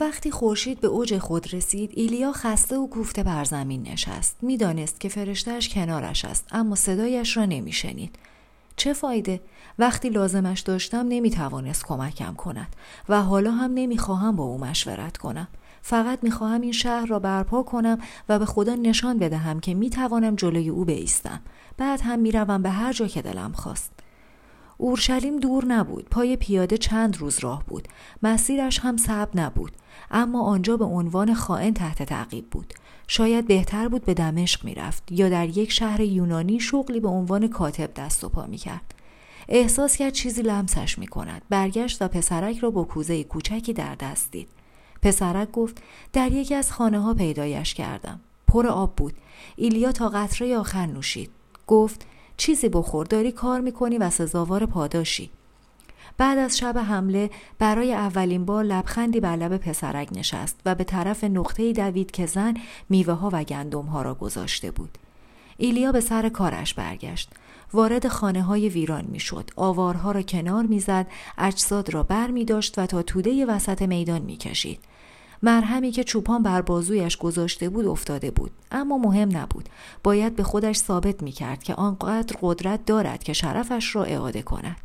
وقتی خورشید به اوج خود رسید، ایلیا خسته و کوفته بر زمین نشست. میدانست که فرشته‌اش کنارش است، اما صدایش را نمیشنید. چه فایده؟ وقتی لازمش داشتم نمیتوانست کمکم کند و حالا هم نمیخواهم با او مشورت کنم. فقط میخواهم این شهر را برپا کنم و به خدا نشان بدهم که میتوانم جلوی او بایستم. بعد هم میروم به هر جا که دلم خواست. اورشلیم دور نبود، پای پیاده چند روز راه بود، مسیرش هم صعب نبود، اما آنجا به عنوان خائن تحت تعقیب بود. شاید بهتر بود به دمشق میرفت یا در یک شهر یونانی شغلی به عنوان کاتب دست و پا میکرد. احساس کرد چیزی لمسش میکند. برگشت و پسرک را با کوزه کوچکی در دست دید. پسرک گفت: در یکی از خانه ها پیدایش کردم. پر آب بود. ایلیا تا قطره آخر نوشید. گفت: چیزی بخور، داری کار میکنی و سزاوار پاداشی. بعد از شب حمله برای اولین بار لبخندی بر لب پسرک نشست و به طرف نقطه‌ای دوید که زن میوه ها و گندم ها را گذاشته بود. ایلیا به سر کارش برگشت. وارد خانه های ویران میشد، آوارها را کنار میزد، اجساد را بر میداشت و تا توده وسط میدان میکشید. مرهمی که چوپان بر بازویش گذاشته بود افتاده بود، اما مهم نبود. باید به خودش ثابت میکرد که آنقدر قدرت دارد که شرفش را اعاده کند.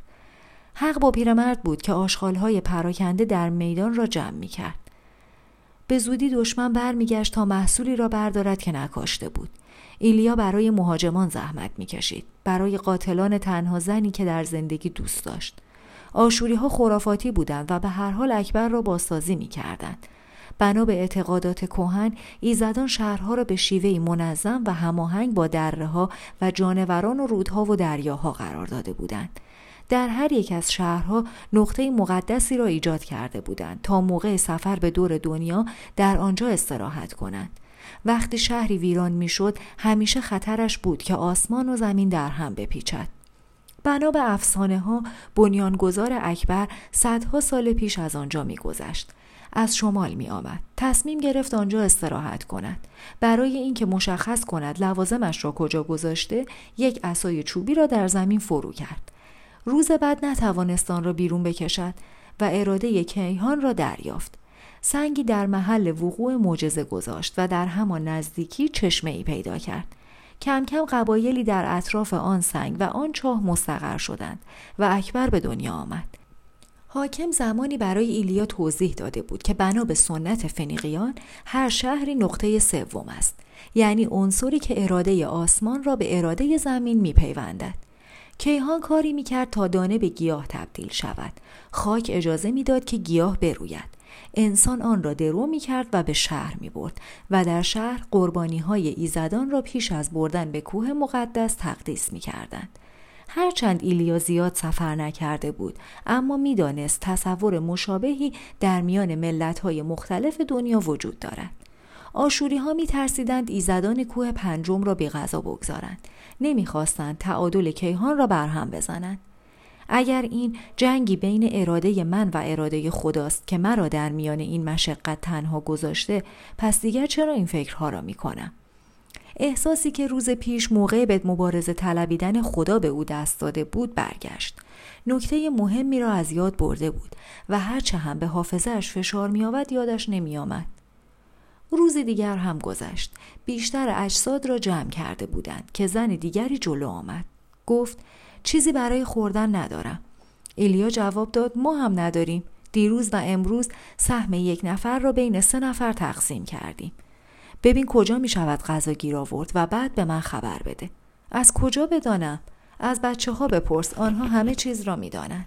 حق با پیرمرد بود که آشغال‌های پراکنده در میدان را جمع می‌کرد. به زودی دشمن برمیگشت تا محصولی را بردارد که نکاشته بود. ایلیا برای مهاجمان زحمت می‌کشید، برای قاتلان تنها زنی که در زندگی دوست داشت. آشوری‌ها خرافاتی بودند و به هر حال اکبر را بازسازی می‌کردند. بنا به اعتقادات کهن، ایزدان شهرها را به شیوهی منظم و هماهنگ با دره‌ها و جانوران و رودها و دریاها قرار داده بودند. در هر یک از شهرها نقطه مقدسی را ایجاد کرده بودند تا موقع سفر به دور دنیا در آنجا استراحت کنند. وقتی شهری ویران میشد، همیشه خطرش بود که آسمان و زمین در هم بپیچد. بنا به افسانه ها، بنیانگذار اکبر صدها سال پیش از آنجا میگذشت. از شمال می آمد. تصمیم گرفت آنجا استراحت کند. برای اینکه مشخص کند لوازمش را کجا گذاشته، یک عصای چوبی را در زمین فرو کرد. روز بعد نتوانست آن را بیرون بکشد و اراده کیهان را دریافت. سنگی در محل وقوع معجزه گذاشت و در همان نزدیکی چشمه‌ای پیدا کرد. کم کم قبایلی در اطراف آن سنگ و آن چاه مستقر شدند و اکبر به دنیا آمد. حاکم زمانی برای ایلیا توضیح داده بود که بنا به سنت فنیقیان هر شهری نقطه سوم است، یعنی عنصری که اراده آسمان را به اراده زمین می‌پیوندد. کیهان کاری میکرد تا دانه به گیاه تبدیل شود. خاک اجازه میداد که گیاه بروید. انسان آن را درو میکرد و به شهر میبرد و در شهر قربانی‌های ایزدان را پیش از بردن به کوه مقدس تقدیس میکردند. هرچند ایلیا زیاد سفر نکرده بود، اما میدانست تصور مشابهی در میان ملت‌های مختلف دنیا وجود دارد. آشوری‌ها می‌ترسیدند ایزدان کوه پنجم را بی غذا بگذارند. نمی‌خواستند تعادل کیهان را برهم بزنند. اگر این جنگی بین اراده من و اراده خداست که مرا در میان این مشقت تنها گذاشته، پس دیگر چرا این فکرها را می‌کنم؟ احساسی که روز پیش موقع به مبارزه طلبیدن خدا به او دست داده بود برگشت. نکته مهمی را از یاد برده بود و هرچه هم به حافظه‌اش فشار می‌آورد یادش نمی‌آمد. روز دیگر هم گذشت. بیشتر اجساد را جمع کرده بودند که زن دیگری جلو آمد. گفت: چیزی برای خوردن ندارم. ایلیا جواب داد: ما هم نداریم. دیروز و امروز سهم یک نفر را بین 3 نفر تقسیم کردیم. ببین کجا می شود غذا گیر آورد و بعد به من خبر بده. از کجا بدانم؟ از بچه ها بپرس، آنها همه چیز را می دانند.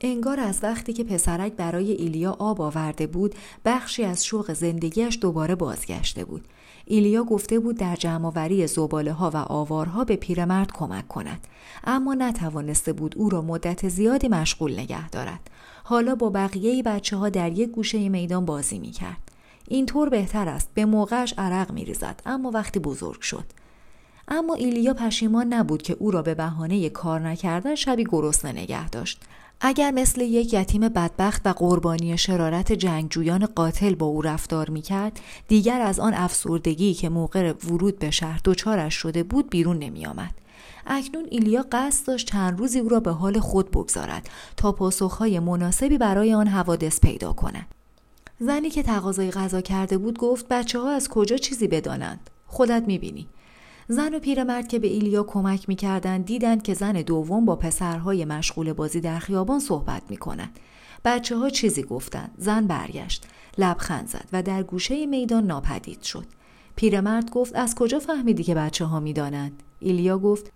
انگار از وقتی که پسرک برای ایلیا آب آورده بود، بخشی از شوق زندگیش دوباره بازگشته بود. ایلیا گفته بود در جمع‌آوری زباله‌ها و آوارها به پیرمرد کمک کند، اما نتوانسته بود او را مدت زیادی مشغول نگه دارد. حالا با بقیه بچه‌ها در یک گوشه میدان بازی می‌کرد. اینطور بهتر است. به موقعش عرق می‌ریزد، اما وقتی بزرگ شد. اما ایلیا پشیمان نبود که او را به بهانه کار نکردن شبی گرسنه نگه داشت. اگر مثل یک یتیم بدبخت و قربانی شرارت جنگجویان قاتل با او رفتار میکرد، دیگر از آن افسردگی که موقع ورود به شهر دچارش شده بود بیرون نمیآمد. اکنون ایلیا قصد داشت چند روزی او را به حال خود بگذارد تا پاسخهای مناسبی برای آن حوادث پیدا کند. زنی که تقاضای غذا کرده بود گفت بچه‌ها از کجا چیزی بدانند؟ خودت می‌بینی. زن و پیرمرد که به ایلیا کمک می‌کردند دیدند که زن دوم با پسرهای مشغول بازی در خیابان صحبت می‌کنند. بچه‌ها چیزی گفتند. زن برگشت، لبخند زد و در گوشه میدان ناپدید شد. پیرمرد گفت از کجا فهمیدی که بچه‌ها می‌دانند؟ ایلیا گفت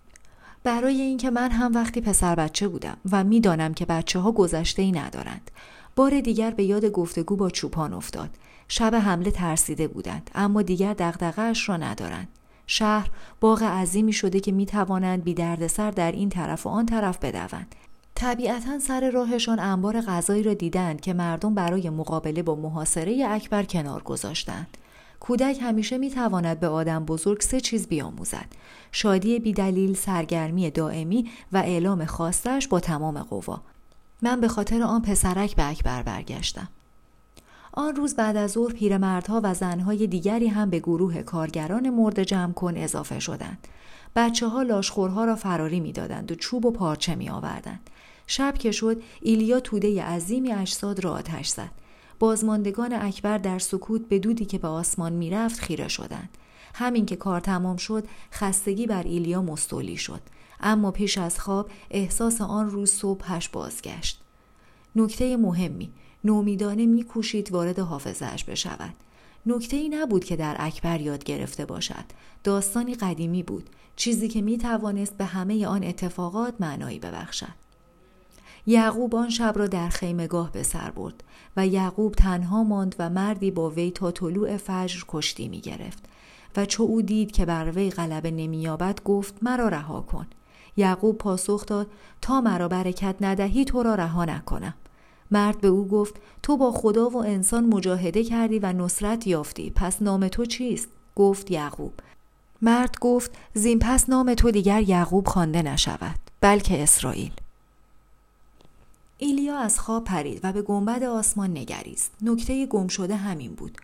برای اینکه من هم وقتی پسر بچه بودم و می‌دانم که بچه‌ها گذشته‌ای ندارند. بار دیگر به یاد گفتگو با چوپان افتاد. شب حمله ترسیده بودند اما دیگر دغدغه‌اش را ندارند. شهر باغ عظیمی شده که می‌توانند بی دردسر در این طرف و آن طرف بدوند. طبیعتاً سر راهشان انبار غذایی را دیدند که مردم برای مقابله با محاصره اکبر کنار گذاشتند. کودک همیشه می‌تواند به آدم بزرگ سه چیز بیاموزد: شادی بی‌دلیل، سرگرمی دائمی و اعلام خواستش با تمام قوا. من به خاطر آن پسرک به اکبر برگشتم. آن روز بعد از ظهر پیرمردها و زنهای دیگری هم به گروه کارگران مرده جمع کن اضافه شدند. بچه‌ها لاشخورها را فراری می‌دادند و چوب و پارچه می‌آوردند. شب که شد ایلیا توده عظیمی اجساد را آتش زد. بازماندگان اکبر در سکوت به دودی که به آسمان می‌رفت خیره شدند. همین که کار تمام شد خستگی بر ایلیا مستولی شد. اما پیش از خواب احساس آن روز صبحش بازگشت. نکته مهمی، نومیدانه می‌کوشید وارد حافظه‌اش بشود. نکته‌ای نبود که در اکبر یاد گرفته باشد. داستانی قدیمی بود، چیزی که می‌توانست به همه آن اتفاقات معنایی ببخشد. یعقوب آن شب را در خیمه‌گاه به سر برد و یعقوب تنها ماند و مردی با وی تا طلوع فجر کشتی می‌گرفت و چو او دید که بر وی غلبه نمی‌یابد گفت مرا رها کن. یعقوب پاسخ داد تا مرا برکت ندهی تو را رها نکنم. مرد به او گفت تو با خدا و انسان مجاهده کردی و نصرت یافتی، پس نام تو چیست؟ گفت یعقوب. مرد گفت زین پس نام تو دیگر یعقوب خوانده نشود بلکه اسرائیل. ایلیا از خواب پرید و به گنبد آسمان نگریست. نکته گم شده همین بود.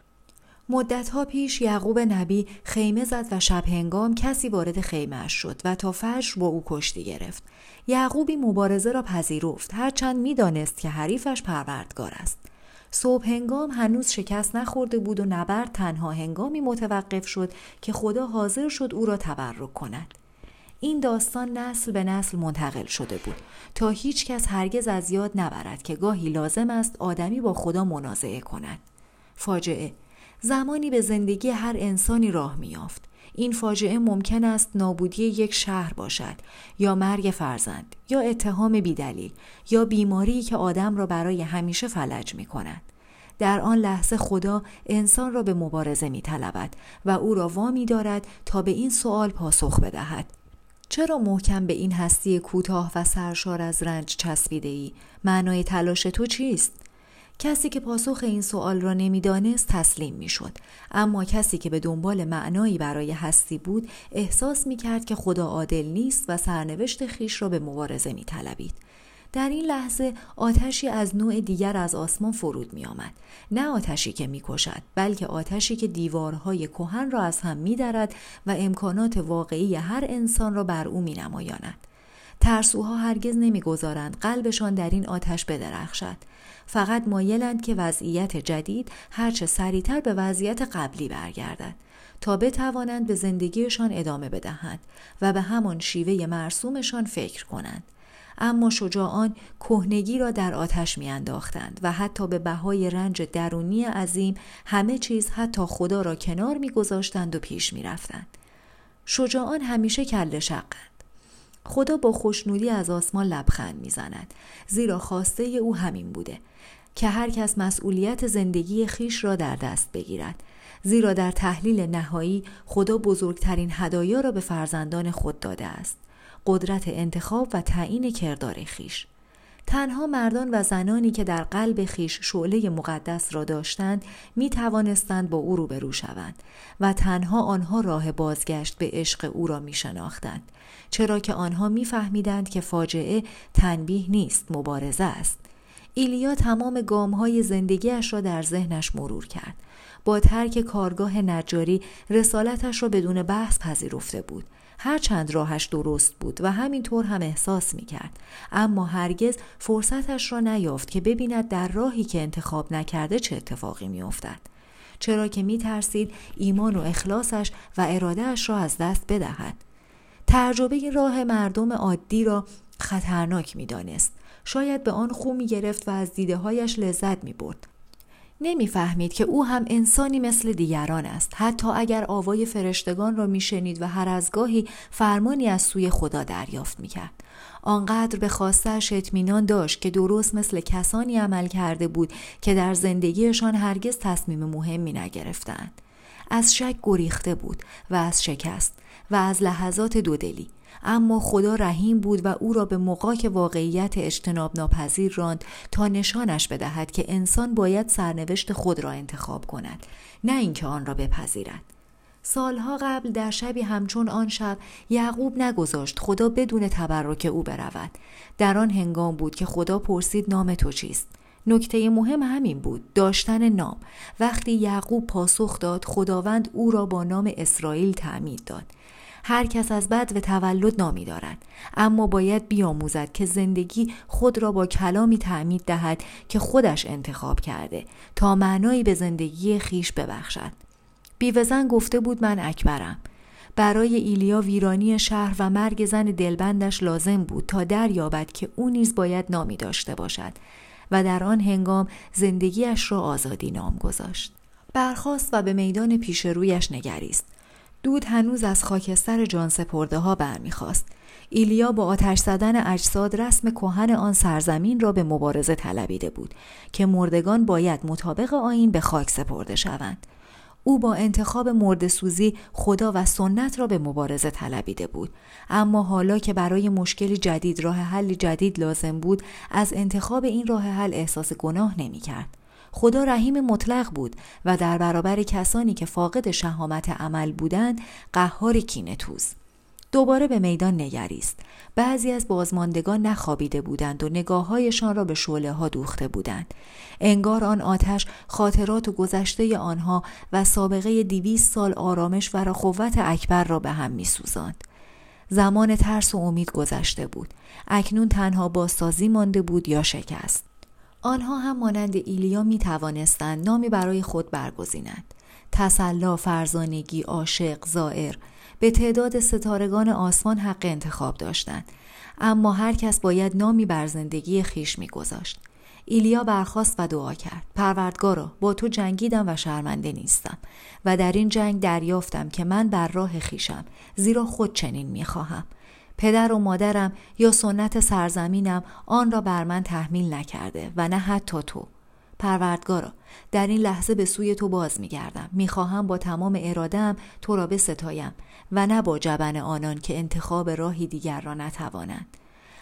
مدت‌ها پیش یعقوب نبی خیمه زد و شب هنگام کسی وارد خیمه‌اش شد و تا فجر با او کشتی گرفت. یعقوبی مبارزه را پذیرفت، هرچند می‌دانست که حریفش پروردگار است. صبح هنگام هنوز شکست نخورده بود و نبرد تنها هنگامی متوقف شد که خدا حاضر شد او را تبرک کند. این داستان نسل به نسل منتقل شده بود تا هیچ کس هرگز از یاد نبرد که گاهی لازم است آدمی با خدا منازعه کند. فاجعه زمانی به زندگی هر انسانی راه می‌یافت. این فاجعه ممکن است نابودی یک شهر باشد، یا مرگ فرزند، یا اتهام بی‌دلیل، یا بیماری که آدم را برای همیشه فلج می‌کند. در آن لحظه خدا انسان را به مبارزه می‌طلبد و او را وامی دارد تا به این سوال پاسخ بدهد: چرا محکم به این هستی کوتاه و سرشار از رنج چسبیده‌ای؟ معنای تلاش تو چیست؟ کسی که پاسخ این سوال را نمی‌دانست تسلیم می‌شد، اما کسی که به دنبال معنایی برای هستی بود احساس می‌کرد که خدا عادل نیست و سرنوشت خیش را به مبارزه می‌طلبید. در این لحظه آتشی از نوع دیگر از آسمان فرود می‌آمد، نه آتشی که می‌کشد بلکه آتشی که دیوارهای کهن را از هم می‌درد و امکانات واقعی هر انسان را بر او می‌نمایاند. ترسوها هرگز نمی‌گذارند قلبشان در این آتش بدرخشد. فقط مایلند که وضعیت جدید هرچه سریعتر به وضعیت قبلی برگردد تا بتوانند به زندگیشان ادامه بدهند و به همان شیوه مرسومشان فکر کنند. اما شجاعان کهنگی را در آتش می‌انداختند و حتی به بهای رنج درونی عظیم همه چیز حتی خدا را کنار می‌گذاشتند و پیش می‌رفتند. شجاعان همیشه کله شقند. خدا با خوشنودی از آسمان لبخند می‌زند، زیرا خواسته او همین بوده که هر کس مسئولیت زندگی خیش را در دست بگیرد، زیرا در تحلیل نهایی خدا بزرگترین هدایا را به فرزندان خود داده است: قدرت انتخاب و تعیین کردار خیش. تنها مردان و زنانی که در قلب خیش شعله مقدس را داشتند می توانستند با او روبرو شوند و تنها آنها راه بازگشت به عشق او را می شناختند، چرا که آنها می فهمیدند که فاجعه تنبیه نیست، مبارزه است. ایلیا تمام گام‌های زندگیش را در ذهنش مرور کرد. با ترک کارگاه نجاری رسالتش را بدون بحث پذیرفته بود. هرچند راهش درست بود و همینطور هم احساس می‌کرد، اما هرگز فرصتش را نیافت که ببیند در راهی که انتخاب نکرده چه اتفاقی می‌افتد، چرا که می‌ترسید ایمان و اخلاصش و ارادهش را از دست بدهد. تجربه راه مردم عادی را خطرناک می‌دانست. شاید به آن خو می‌گرفت و از دیده‌هایش لذت می‌برد. نمی‌فهمید که او هم انسانی مثل دیگران است، حتی اگر آوای فرشتگان را می‌شنید و هر از گاهی فرمانی از سوی خدا دریافت می‌کرد. آنقدر به خواستش اطمینان داشت که درست مثل کسانی عمل کرده بود که در زندگیشان هرگز تصمیم مهمی نگرفتند. از شک گریخته بود و از شکست و از لحظات دودلی، اما خدا رحیم بود و او را به مغاک واقعیت اجتناب ناپذیر راند تا نشانش بدهد که انسان باید سرنوشت خود را انتخاب کند، نه اینکه آن را بپذیرد. سالها قبل در شبی همچون آن شب یعقوب نگذاشت خدا بدون تبرک او برود. در آن هنگام بود که خدا پرسید نام تو چیست؟ نکته مهم همین بود، داشتن نام. وقتی یعقوب پاسخ داد، خداوند او را با نام اسرائیل تعمید داد. هر کس از بد و تولد نامی دارد، اما باید بیاموزد که زندگی خود را با کلامی تعمید دهد که خودش انتخاب کرده تا معنایی به زندگی خیش ببخشد. بیوه‌زن گفته بود من اکبرم. برای ایلیا ویرانی شهر و مرگ زن دلبندش لازم بود تا دریابد که او نیز باید نامی داشته باشد و در آن هنگام زندگیش را آزادی نام گذاشت. برخاست و به میدان پیش رویش نگریست. دود هنوز از خاکستر جان سپرده ها برمیخواست. ایلیا با آتش زدن اجساد رسم کهن آن سرزمین را به مبارزه طلبیده بود که مردگان باید مطابق آیین به خاک سپرده شوند. او با انتخاب مرده‌سوزی خدا و سنت را به مبارزه طلبیده بود، اما حالا که برای مشکلی جدید راه حل جدید لازم بود، از انتخاب این راه حل احساس گناه نمی‌کرد. خدا رحیم مطلق بود و در برابر کسانی که فاقد شهامت عمل بودند، قهار کینه‌توز. دوباره به میدان نگریست. بعضی از بازماندگان نخوابیده بودند و نگاه‌هایشان را به شعله‌ها دوخته بودند. انگار آن آتش خاطرات و گذشته آنها و سابقه 200 سال آرامش و رخوت اکبر را به هم می‌سوزاند. زمان ترس و امید گذشته بود. اکنون تنها بازسازی مانده بود یا شکست. آنها هم مانند ایلیا می‌توانستند نامی برای خود برگزینند. تسلا، فرزانگی، عاشق، زائر، به تعداد ستارگان آسمان حق انتخاب داشتند، اما هر کس باید نامی بر زندگی خیش می‌گذاشت. ایلیا برخاست و دعا کرد. پروردگارا، با تو جنگیدم و شرمنده نیستم و در این جنگ دریافتم که من بر راه خیشم، زیرا خود چنین می‌خواهم. پدر و مادرم یا سنت سرزمینم آن را بر من تحمیل نکرده و نه حتی تو. پروردگارا، در این لحظه به سوی تو باز می‌گردم. می‌خواهم با تمام اراده‌ام تو را بستایم و نه با جبن آنان که انتخاب راهی دیگر را نتوانند.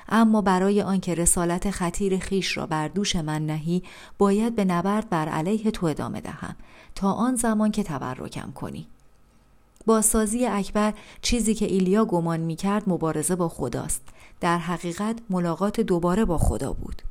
اما برای آنکه رسالت خطیر خیش را بر دوش من نهی، باید به نبرد بر علیه تو ادامه دهم تا آن زمان که تبرکم کنی. بازسازی اکبر چیزی که ایلیا گمان می‌کرد مبارزه با خداست، در حقیقت ملاقات دوباره با خدا بود.